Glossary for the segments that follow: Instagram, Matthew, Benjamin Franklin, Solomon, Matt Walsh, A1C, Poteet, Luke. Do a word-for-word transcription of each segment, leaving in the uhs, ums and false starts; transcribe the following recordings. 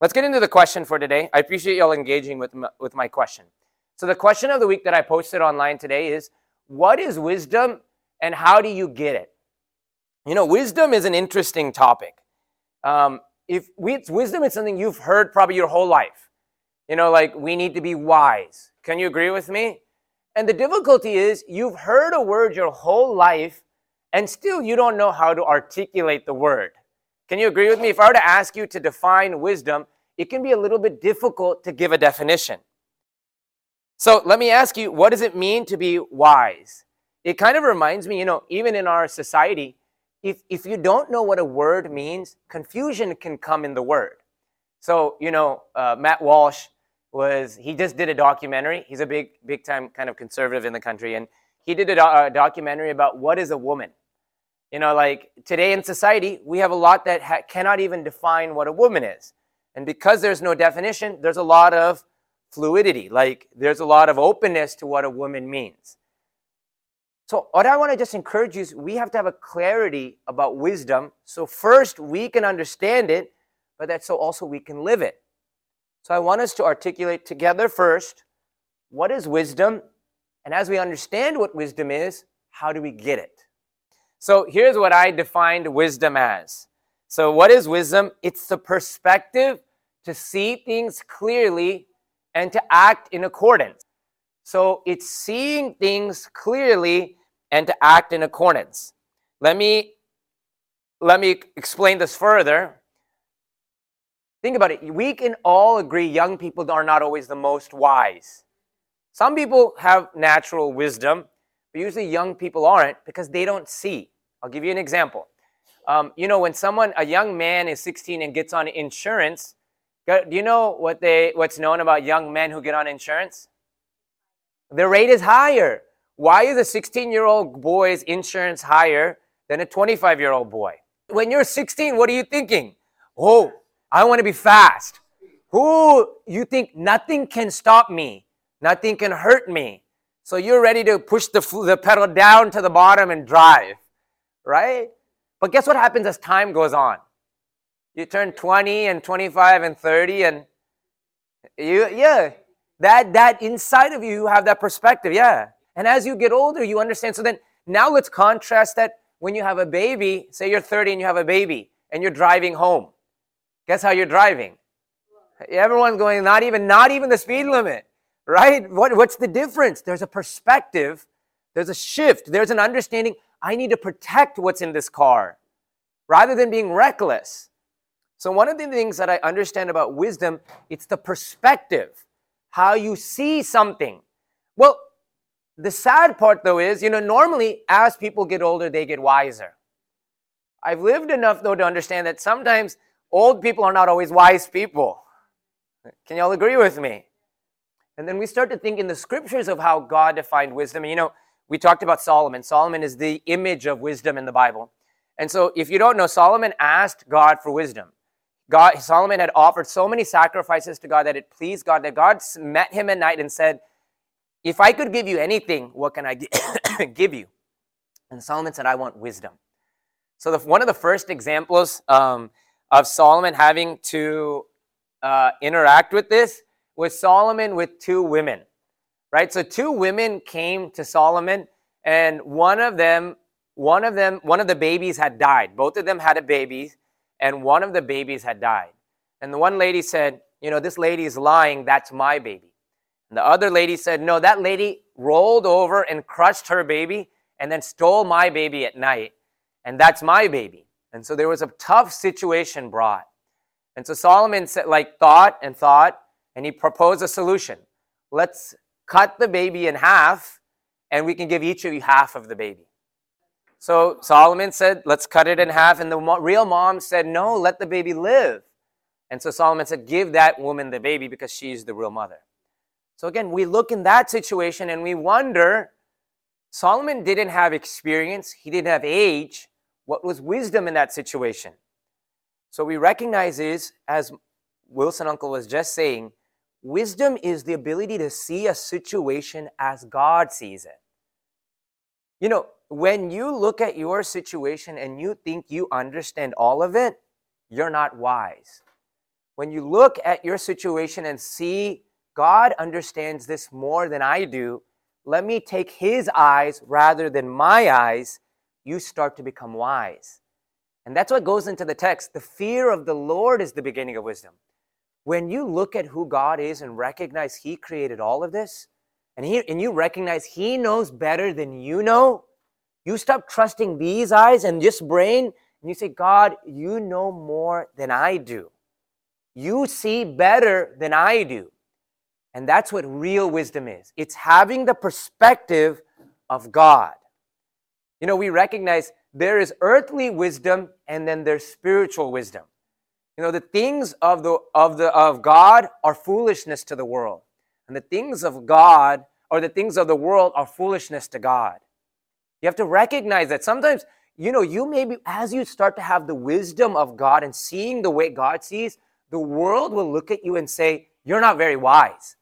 Let's get into the question for today. I appreciate y'all engaging with, with my question. So the question of the week that I posted online today is, what is wisdom and how do you get it? You know, wisdom is an interesting topic. Um, if we, it's wisdom is something you've heard probably your whole life. You know, like, we need to be wise. Can you agree with me? And the difficulty is you've heard a word your whole life and still you don't know how to articulate the word. Can you agree with me? If I were to ask you to define wisdom, it can be a little bit difficult to give a definition. So let me ask you, what does it mean to be wise? It kind of reminds me, you know, even in our society, if, if you don't know what a word means, confusion can come in the word. So, you know, uh, Matt Walsh was, he just did a documentary. He's a big, big time kind of conservative in the country. And he did a, do- a documentary about what is a woman. You know, like today in society, we have a lot that ha- cannot even define what a woman is. And because there's no definition, there's a lot of fluidity. Like, there's a lot of openness to what a woman means. So what I want to just encourage you is we have to have a clarity about wisdom. So first we can understand it, but that's so also we can live it. So I want us to articulate together first, what is wisdom? And as we understand what wisdom is, how do we get it? So here's what I defined wisdom as. So what is wisdom? It's the perspective to see things clearly and to act in accordance. So it's seeing things clearly and to act in accordance. Let me, let me explain this further. Think about it. We can all agree young people are not always the most wise. Some people have natural wisdom, but usually young people aren't because they don't see. I'll give you an example. Um, you know, when someone, a young man is sixteen and gets on insurance, do you know what they what's known about young men who get on insurance? Their rate is higher. Why is a sixteen-year-old boy's insurance higher than a twenty-five-year-old boy? When you're sixteen, what are you thinking? Oh, I want to be fast. Who you think nothing can stop me? Nothing can hurt me. So you're ready to push the, the pedal down to the bottom and drive, right? But guess what happens as time goes on? You turn twenty and twenty-five and thirty and you, yeah, that, that inside of you, you have that perspective, yeah. And as you get older, you understand. So then now let's contrast that when you have a baby, say you're thirty and you have a baby and you're driving home. Guess how you're driving? Everyone's going, not even, not even the speed limit. Right? What, what's the difference? There's a perspective. There's a shift. There's an understanding. I need to protect what's in this car rather than being reckless. So one of the things that I understand about wisdom, it's the perspective, how you see something. Well, the sad part though is, you know, normally as people get older, they get wiser. I've lived enough though to understand that sometimes old people are not always wise people. Can y'all agree with me? And then we start to think in the scriptures of how God defined wisdom. And you know, we talked about Solomon. Solomon is the image of wisdom in the Bible. And so if you don't know, Solomon asked God for wisdom. God, Solomon had offered so many sacrifices to God that it pleased God, that God met him at night and said, if I could give you anything, what can I give you? And Solomon said, I want wisdom. So the, one of the first examples um, of Solomon having to uh, interact with this was Solomon with two women, right? So two women came to Solomon, and one of them, one of them, one of the babies had died. Both of them had a baby, and one of the babies had died. And the one lady said, you know, this lady is lying, that's my baby. And the other lady said, no, that lady rolled over and crushed her baby and then stole my baby at night, and that's my baby. And so there was a tough situation brought. And so Solomon said, like, thought and thought, and he proposed a solution. Let's cut the baby in half, and we can give each of you half of the baby. So Solomon said, let's cut it in half. And the mo- real mom said, no, let the baby live. And so Solomon said, give that woman the baby because she's the real mother. So again, we look in that situation and we wonder, Solomon didn't have experience. He didn't have age. What was wisdom in that situation? So we recognize is, as Wilson Uncle was just saying, wisdom is the ability to see a situation as God sees it. You know, when you look at your situation and you think you understand all of it, you're not wise. when you look at your situation and see, God understands this more than I do, let me take his eyes rather than my eyes, you start to become wise. And that's what goes into the text. The fear of the Lord is the beginning of wisdom. When you look at who God is and recognize he created all of this, and, he, and you recognize he knows better than you know, you stop trusting these eyes and this brain, and you say, God, you know more than I do. You see better than I do. And that's what real wisdom is. It's having the perspective of God. You know, we recognize there is earthly wisdom and then there's spiritual wisdom. You know, the things of the of the of God are foolishness to the world. And the things of God or the things of the world are foolishness to God. You have to recognize that sometimes, you know, you maybe as you start to have the wisdom of God and seeing the way God sees, the world will look at you and say, you're not very wise.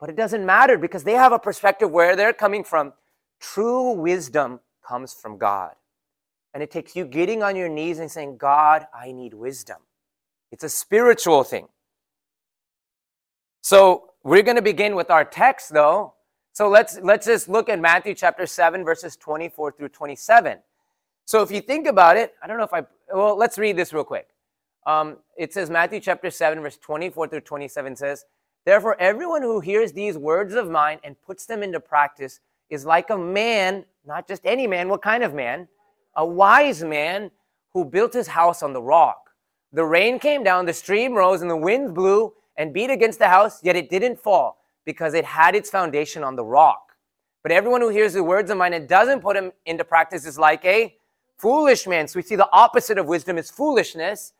But it doesn't matter because they have a perspective where they're coming from. True wisdom comes from God. And it takes you getting on your knees and saying, God, I need wisdom. It's a spiritual thing. So we're going to begin with our text though. So let's let's just look at Matthew chapter seven, verses twenty-four through twenty-seven. So if you think about it, I don't know if I, well, let's read this real quick. Um, it says Matthew chapter seven, verse twenty-four through twenty-seven says, therefore, everyone who hears these words of mine and puts them into practice is like a man, not just any man, what kind of man? A wise man who built his house on the rock. The rain came down, the stream rose, and the wind blew and beat against the house, yet it didn't fall because it had its foundation on the rock. But everyone who hears the words of mine and doesn't put them into practice is like a foolish man. So we see the opposite of wisdom is foolishness.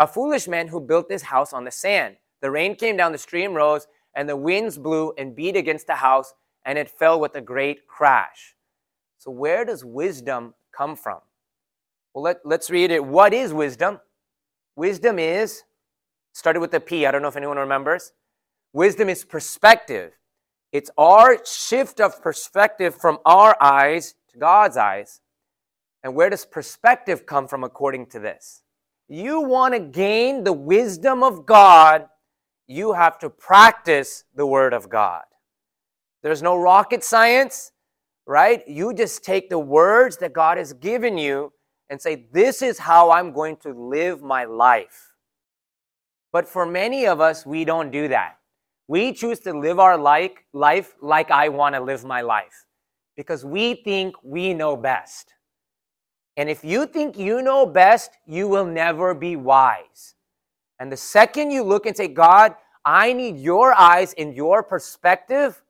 A foolish man who built his house on the sand. The rain came down, the stream rose, and the winds blew and beat against the house, and it fell with a great crash. So where does wisdom come from? Well, let, let's read it. What is wisdom? Wisdom is, started with a P, I don't know if anyone remembers. Wisdom is perspective. It's our shift of perspective from our eyes to God's eyes. And where does perspective come from according to this? You want to gain the wisdom of God, you have to practice the Word of God. There's no rocket science, right? You just take the words that God has given you and say, this is how I'm going to live my life. But for many of us, we don't do that. We choose to live our like, life like I want to live my life because we think we know best. And if you think you know best, you will never be wise. And the second you look and say, God, I need your eyes and your perspective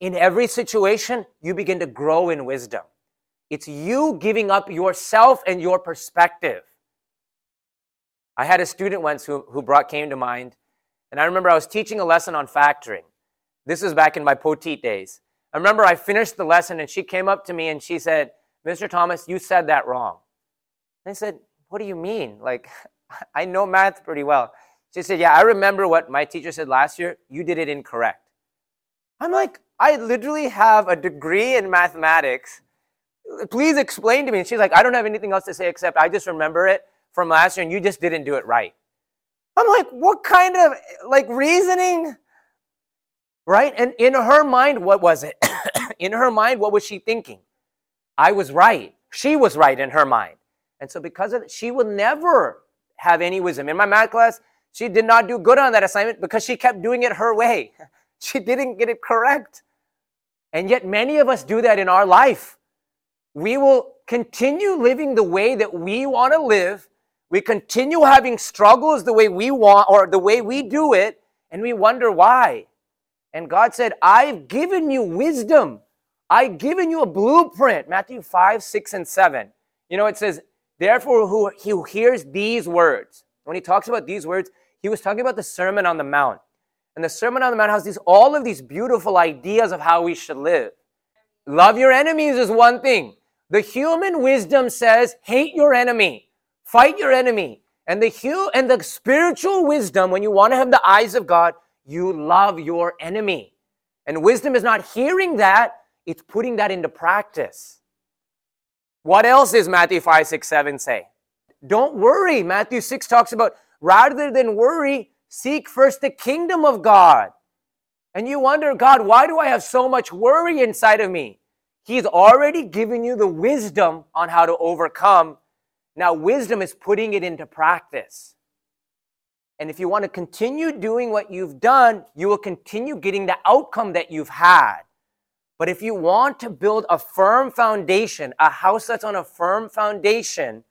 in every situation, you begin to grow in wisdom. It's you giving up yourself and your perspective. I had a student once who, who brought came to mind, and I remember I was teaching a lesson on factoring. This was back in my Poteet days. I remember I finished the lesson, and she came up to me and she said, Mister Thomas, you said that wrong. And I said, what do you mean? Like, I know math pretty well. She said, yeah, I remember what my teacher said last year. You did it incorrect. I'm like, I literally have a degree in mathematics. Please explain to me. And she's like, I don't have anything else to say except I just remember it from last year and you just didn't do it right. I'm like, what kind of, like, reasoning? Right? And in her mind, what was it? In her mind, what was she thinking? I was right. She was right in her mind. And so because of that, she will never have any wisdom. In my math class, she did not do good on that assignment because she kept doing it her way. She didn't get it correct. And yet many of us do that in our life. We will continue living the way that we want to live. We continue having struggles the way we want or the way we do it. And we wonder why. And God said, I've given you wisdom. I've given you a blueprint, Matthew five, six, and seven. You know, it says, therefore, who, he who hears these words. When he talks about these words, he was talking about the Sermon on the Mount. And the Sermon on the Mount has these all of these beautiful ideas of how we should live. Love your enemies is one thing. The human wisdom says, hate your enemy, fight your enemy. And the hu- and the spiritual wisdom, when you want to have the eyes of God, you love your enemy. And wisdom is not hearing that. It's putting that into practice. What else does Matthew five, six, seven say? Don't worry. Matthew six talks about rather than worry, Seek first the kingdom of God. And you wonder, God, why do I have so much worry inside of me? He's already given you the wisdom on how to overcome. Now, wisdom is putting it into practice. And if you want to continue doing what you've done, you will continue getting the outcome that you've had. But if you want to build a firm foundation, a house that's on a firm foundation,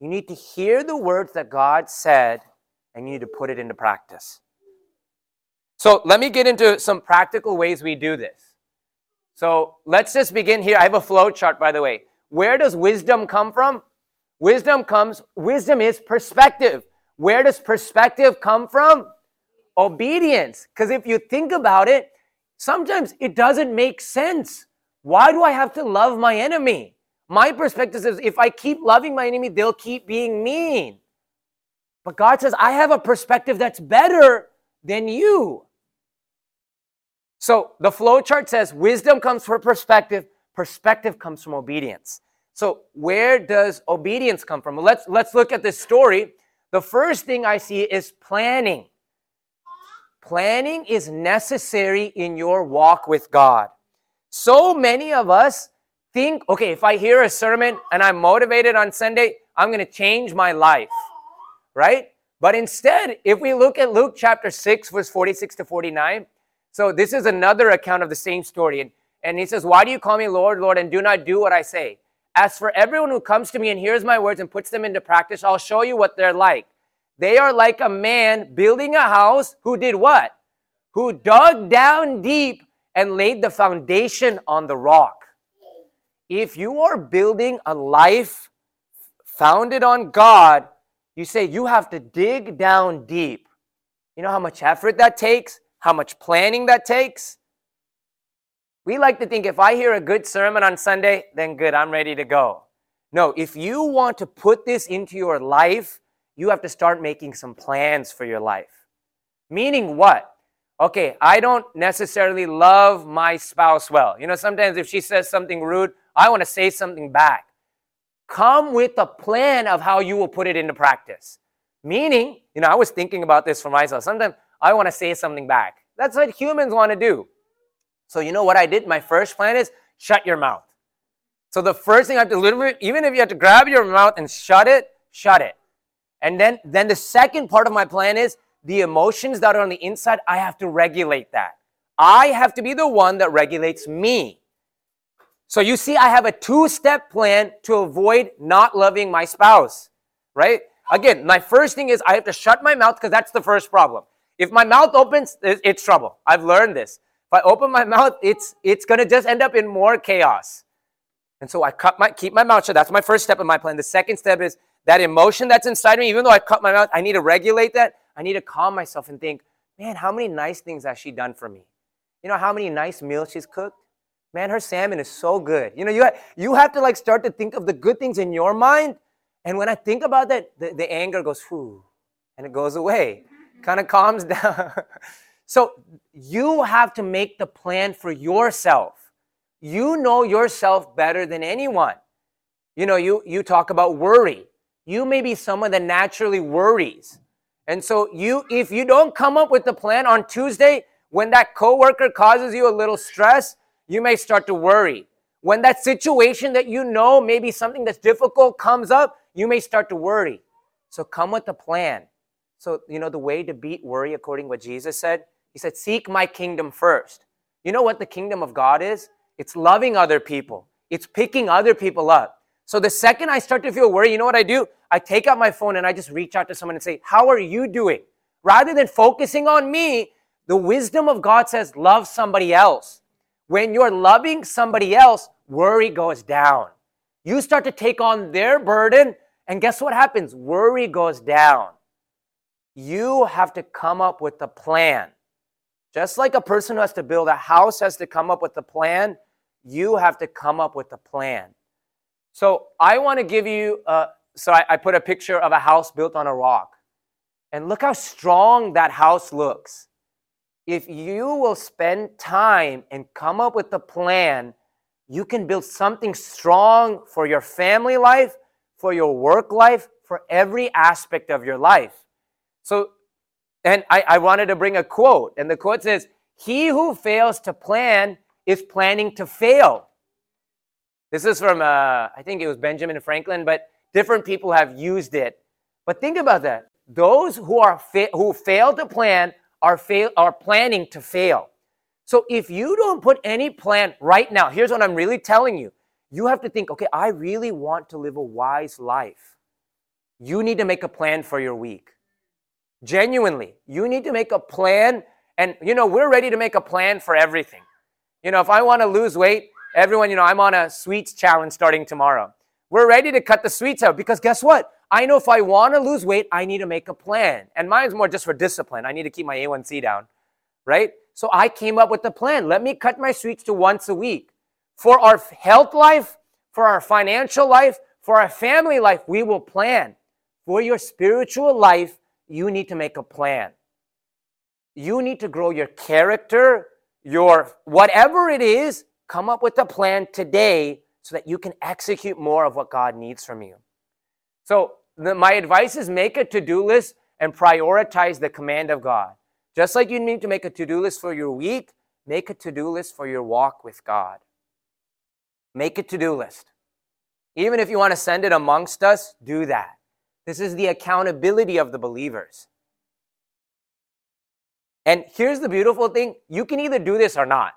you need to hear the words that God said, and you need to put it into practice. So let me get into some practical ways we do this. So let's just begin here. I have a flow chart, by the way. Where does wisdom come from? Wisdom comes, wisdom is perspective. Where does perspective come from? Obedience. Because if you think about it, sometimes it doesn't make sense. Why do I have to love my enemy? My perspective is if I keep loving my enemy, they'll keep being mean. But God says, I have a perspective that's better than you. So the flow chart says wisdom comes from perspective. Perspective comes from obedience. So where does obedience come from? Let's, let's look at this story. The first thing I see is planning. Planning is necessary in your walk with God. So many of us think, okay, if I hear a sermon and I'm motivated on Sunday, I'm going to change my life, right? But instead, if we look at Luke chapter six, verse forty-six to forty-nine, so this is another account of the same story. And, and he says, why do you call me Lord, Lord, and do not do what I say? As for everyone who comes to me and hears my words and puts them into practice, I'll show you what they're like. They are like a man building a house who did what? Who dug down deep and laid the foundation on the rock. If you are building a life founded on God, you say you have to dig down deep. You know how much effort that takes? How much planning that takes? We like to think if I hear a good sermon on Sunday, then good, I'm ready to go. No, if you want to put this into your life, you have to start making some plans for your life. Meaning what? Okay, I don't necessarily love my spouse well. You know, sometimes if she says something rude, I want to say something back. Come with a plan of how you will put it into practice. Meaning, you know, I was thinking about this for myself. Sometimes I want to say something back. That's what humans want to do. So you know what I did? My first plan is shut your mouth. So the first thing I have to literally, even if you have to grab your mouth and shut it, shut it. And then, then the second part of my plan is the emotions that are on the inside, I have to regulate that. I have to be the one that regulates me. So you see, I have a two-step plan to avoid not loving my spouse, right? Again, my first thing is I have to shut my mouth because that's the first problem. If my mouth opens, it's trouble. I've learned this. If I open my mouth, it's it's going to just end up in more chaos. And so I cut my keep my mouth shut. That's my first step of my plan. The second step is that emotion that's inside me, even though I cut my mouth, I need to regulate that. I need to calm myself and think, man, how many nice things has she done for me? You know, how many nice meals she's cooked? Man, her salmon is so good. You know, you, ha- you have to like start to think of the good things in your mind. And when I think about that, the, the anger goes, whew, and it goes away. Kind of calms down. So you have to make the plan for yourself. You know yourself better than anyone. You know, you, you talk about worry. You may be someone that naturally worries. And so you, if you don't come up with the plan on Tuesday, when that coworker causes you a little stress, you may start to worry. When that situation that you know maybe something that's difficult comes up, you may start to worry. So come with a plan. So, you know, the way to beat worry, according to what Jesus said, he said, seek my kingdom first. You know what the kingdom of God is? It's loving other people. It's picking other people up. So the second I start to feel worry, you know what I do? I take out my phone and I just reach out to someone and say, how are you doing? Rather than focusing on me, the wisdom of God says, love somebody else. When you're loving somebody else, worry goes down. You start to take on their burden, and guess what happens? Worry goes down. You have to come up with a plan. Just like a person who has to build a house has to come up with a plan, you have to come up with a plan. So I want to give you, uh, so I, I put a picture of a house built on a rock. And look how strong that house looks. If you will spend time and come up with a plan, you can build something strong for your family life, for your work life, for every aspect of your life. So And I, I wanted to bring a quote, and the quote says, "He who fails to plan is planning to fail." This is from, uh, I think it was Benjamin Franklin, but different people have used it. But think about that. Those who are fa- who fail to plan are fail are planning to fail. So if you don't put any plan right now, here's what I'm really telling you. You have to think, okay, I really want to live a wise life. You need to make a plan for your week. Genuinely, you need to make a plan. And, you know, we're ready to make a plan for everything. You know, if I want to lose weight, everyone, you know, I'm on a sweets challenge starting tomorrow. We're ready to cut the sweets out because guess what? I know if I want to lose weight, I need to make a plan. And mine's more just for discipline. I need to keep my A one C down, right? So I came up with a plan. Let me cut my sweets to once a week. For our health life, for our financial life, for our family life, we will plan. For your spiritual life, you need to make a plan. You need to grow your character, your whatever it is, come up with a plan today so that you can execute more of what God needs from you. So the, my advice is make a to-do list and prioritize the command of God. Just like you need to make a to-do list for your week, make a to-do list for your walk with God. Make a to-do list. Even if you want to send it amongst us, do that. This is the accountability of the believers. And here's the beautiful thing. You can either do this or not.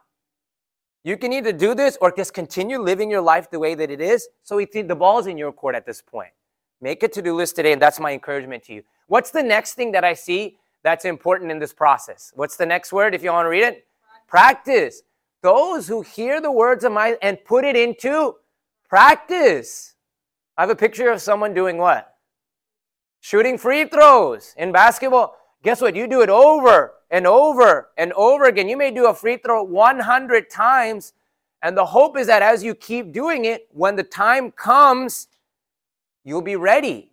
You can either do this or just continue living your life the way that it is. So we think the ball's in your court at this point. Make a to-do list today, and that's my encouragement to you. What's the next thing that I see that's important in this process? What's the next word if you want to read it? Practice. Those who hear the words of mine and put it into practice. I have a picture of someone doing what? Shooting free throws in basketball. Guess what? You do it over and over and over again. You may do a free throw one hundred times, and the hope is that as you keep doing it, when the time comes, you'll be ready.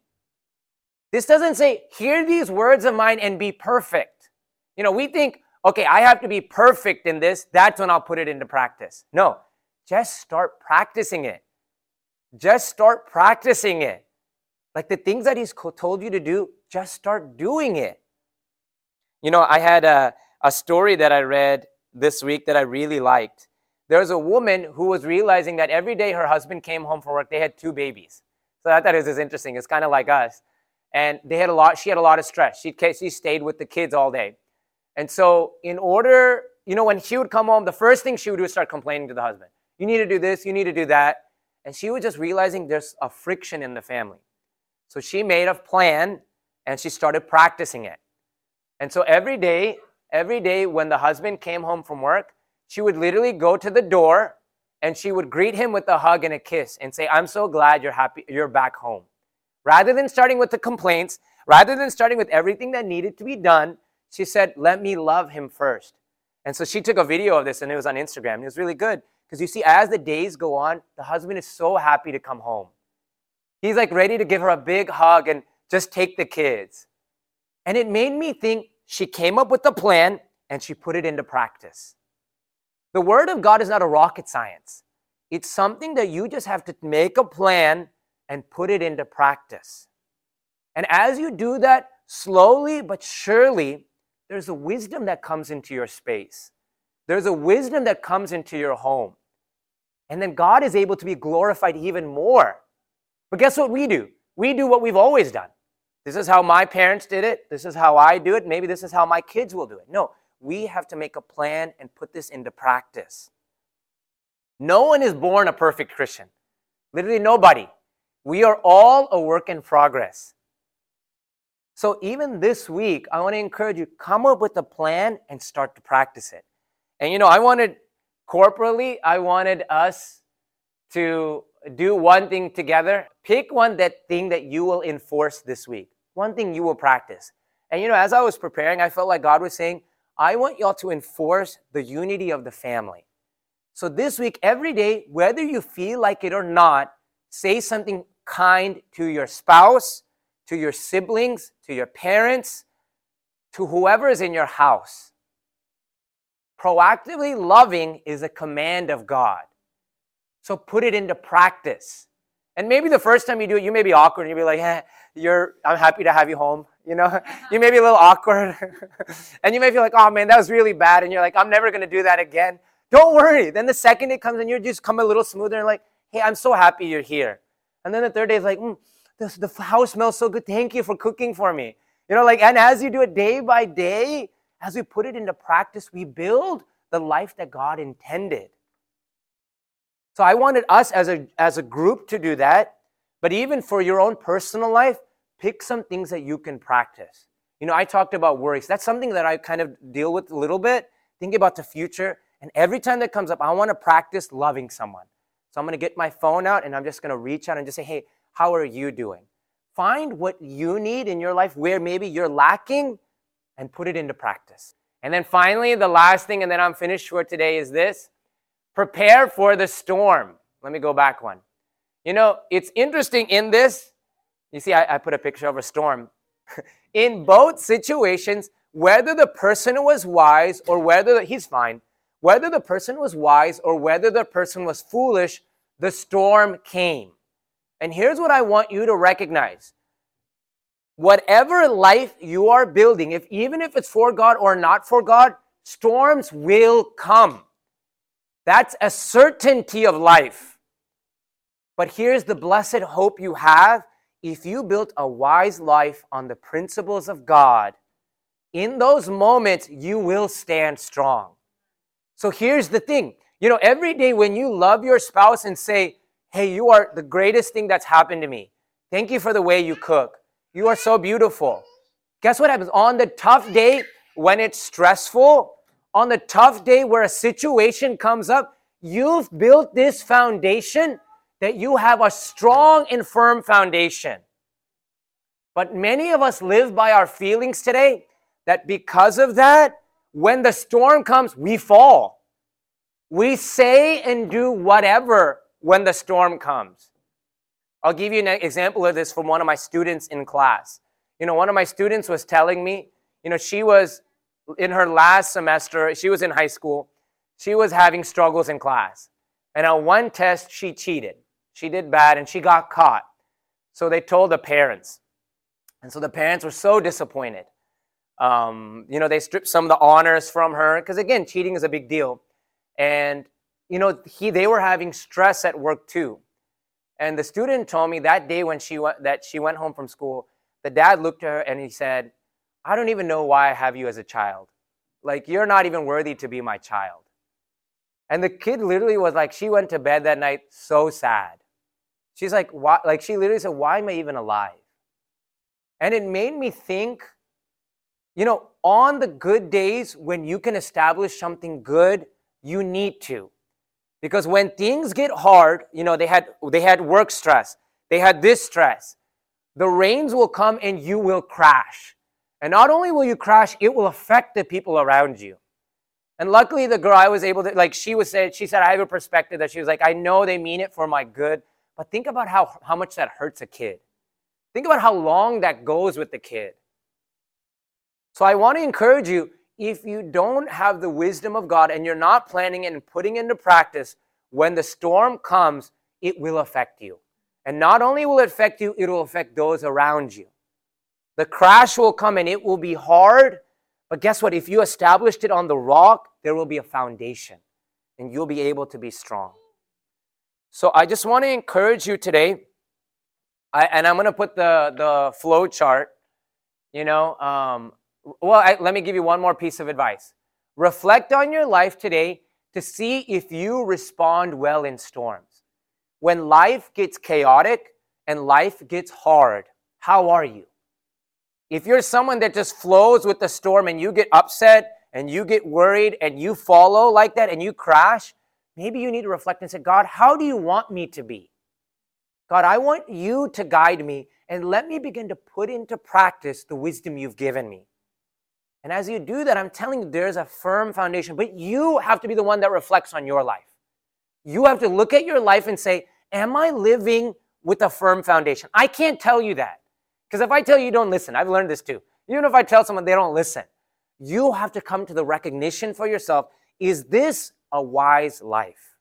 This doesn't say, hear these words of mine and be perfect. You know, we think, okay, I have to be perfect in this. That's when I'll put it into practice. No, just start practicing it. Just start practicing it. Like the things that he's told you to do, just start doing it. You know, I had a, a story that I read this week that I really liked. There was a woman who was realizing that every day her husband came home from work, they had two babies. So I thought it was interesting. It's kind of like us. And they had a lot, she had a lot of stress. She, she stayed with the kids all day. And so in order, you know, when she would come home, the first thing she would do is start complaining to the husband. You need to do this, you need to do that. And she was just realizing there's a friction in the family. So she made a plan and she started practicing it. And so every day, every day when the husband came home from work, she would literally go to the door and she would greet him with a hug and a kiss and say, "I'm so glad you're happy, you're back home." Rather than starting with the complaints, rather than starting with everything that needed to be done, she said, "Let me love him first." And so she took a video of this and it was on Instagram. And it was really good because you see, as the days go on, the husband is so happy to come home. He's like ready to give her a big hug and just take the kids. And it made me think she came up with a plan and she put it into practice. The word of God is not a rocket science. It's something that you just have to make a plan and put it into practice. And as you do that, slowly but surely, there's a wisdom that comes into your space. There's a wisdom that comes into your home. And then God is able to be glorified even more. But guess what we do? We do what we've always done. This is how my parents did it. This is how I do it. Maybe this is how my kids will do it. No, we have to make a plan and put this into practice. No one is born a perfect Christian. Literally nobody. We are all a work in progress. So even this week, I want to encourage you, come up with a plan and start to practice it. And you know, I wanted, corporately, I wanted us to do one thing together. Pick one that thing that you will enforce this week. One thing you will practice. And you know, as I was preparing, I felt like God was saying, I want y'all to enforce the unity of the family. So this week, every day, whether you feel like it or not, say something kind to your spouse, to your siblings, to your parents, to whoever is in your house. Proactively loving is a command of God. So put it into practice. And maybe the first time you do it, you may be awkward and you'll be like, eh, you're, I'm happy to have you home. You know, you may be a little awkward and you may feel like, oh man, that was really bad. And you're like, I'm never going to do that again. Don't worry. Then the second it comes and you just come a little smoother and like, hey, I'm so happy you're here. And then the third day is like, mm, this, the house smells so good. Thank you for cooking for me. You know, like, and as you do it day by day, as we put it into practice, we build the life that God intended. So I wanted us as a, as a group to do that. But even for your own personal life, pick some things that you can practice. You know, I talked about worries. That's something that I kind of deal with a little bit. Think about the future. And every time that comes up, I want to practice loving someone. So I'm going to get my phone out and I'm just going to reach out and just say, hey, how are you doing? Find what you need in your life where maybe you're lacking and put it into practice. And then finally, the last thing, and then I'm finished for today, is this. Prepare for the storm. Let me go back one. You know, it's interesting in this. You see, I, I put a picture of a storm. In both situations, whether the person was wise or whether the, he's fine, whether the person was wise or whether the person was foolish, the storm came. And here's what I want you to recognize. Whatever life you are building, if even if it's for God or not for God, storms will come. That's a certainty of life. But here's the blessed hope you have. If you built a wise life on the principles of God, in those moments, you will stand strong. So here's the thing. You know, every day when you love your spouse and say, hey, you are the greatest thing that's happened to me. Thank you for the way you cook. You are so beautiful. Guess what happens? On the tough day when it's stressful, on the tough day where a situation comes up, you've built this foundation that you have a strong and firm foundation. But many of us live by our feelings today, that because of that, when the storm comes, we fall. We say and do whatever when the storm comes. I'll give you an example of this from one of my students in class. You know, one of my students was telling me, you know, she was in her last semester, she was in high school, she was having struggles in class. And on one test, she cheated. She did bad and she got caught. So they told the parents. And so the parents were so disappointed. Um, you know, they stripped some of the honors from her because, again, cheating is a big deal. And, you know, he they were having stress at work, too. And the student told me that day when she went, that she went home from school, the dad looked at her and he said, I don't even know why I have you as a child. Like, you're not even worthy to be my child. And the kid literally was like, she went to bed that night so sad. She's like, why? Like, she literally said, why am I even alive? And it made me think, you know, on the good days when you can establish something good, you need to. Because when things get hard, you know, they had they had work stress. They had this stress. The rains will come and you will crash. And not only will you crash, it will affect the people around you. And luckily, the girl I was able to, like she was said, she said, I have a perspective that she was like, I know they mean it for my good. But think about how, how much that hurts a kid. Think about how long that goes with the kid. So I want to encourage you, if you don't have the wisdom of God and you're not planning it and putting it into practice, when the storm comes, it will affect you. And not only will it affect you, it will affect those around you. The crash will come and it will be hard. But guess what? If you established it on the rock, there will be a foundation and you'll be able to be strong. So I just want to encourage you today. I, and I'm going to put the, the flow chart, you know, um, Well, I, let me give you one more piece of advice. Reflect on your life today to see if you respond well in storms. When life gets chaotic and life gets hard, how are you? If you're someone that just flows with the storm and you get upset and you get worried and you follow like that and you crash, maybe you need to reflect and say, God, how do you want me to be? God, I want you to guide me and let me begin to put into practice the wisdom you've given me. And as you do that, I'm telling you, there's a firm foundation. But you have to be the one that reflects on your life. You have to look at your life and say, am I living with a firm foundation? I can't tell you that. Because if I tell you, you don't listen. I've learned this too. Even if I tell someone, they don't listen. You have to come to the recognition for yourself, is this a wise life?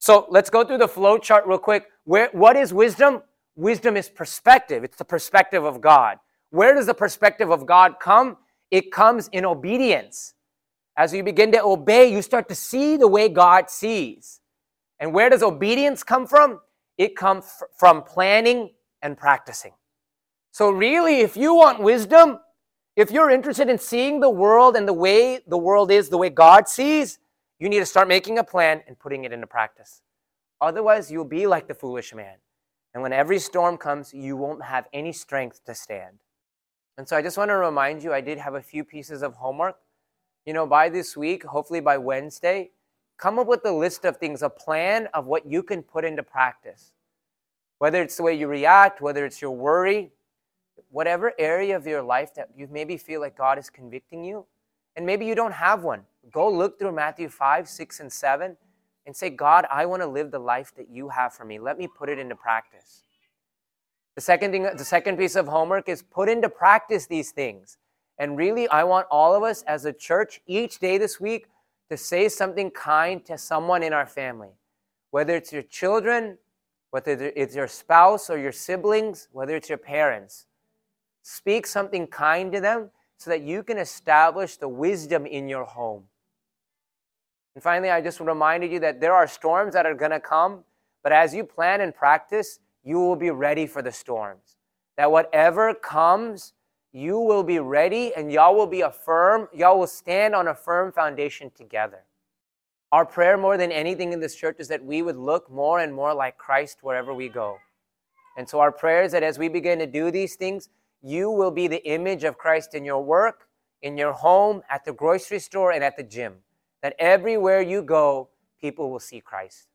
So let's go through the flow chart real quick. Where, what is wisdom? wisdom is perspective. It's the perspective of God. Where does the perspective of God come? It comes in obedience. As you begin to obey, you start to see the way God sees. And where does obedience come from? It comes f- from planning and practicing. So really, if you want wisdom, if you're interested in seeing the world and the way the world is, the way God sees, you need to start making a plan and putting it into practice. Otherwise, you'll be like the foolish man. And when every storm comes, you won't have any strength to stand. And so I just want to remind you, I did have a few pieces of homework. You know, by this week, hopefully by Wednesday, come up with a list of things, a plan of what you can put into practice. Whether it's the way you react, whether it's your worry, whatever area of your life that you maybe feel like God is convicting you, and maybe you don't have one. Go look through Matthew five, six, and seven and say, God, I want to live the life that you have for me. Let me put it into practice. The second thing, the second piece of homework is put into practice these things. And really, I want all of us as a church each day this week to say something kind to someone in our family. Whether it's your children, whether it's your spouse or your siblings, whether it's your parents. Speak something kind to them so that you can establish the wisdom in your home. And finally, I just reminded you that there are storms that are going to come, but as you plan and practice, you will be ready for the storms. That whatever comes, you will be ready, and y'all will be a firm, y'all will stand on a firm foundation together. Our prayer more than anything in this church is that we would look more and more like Christ wherever we go. And so our prayer is that as we begin to do these things, you will be the image of Christ in your work, in your home, at the grocery store, and at the gym. That everywhere you go, people will see Christ.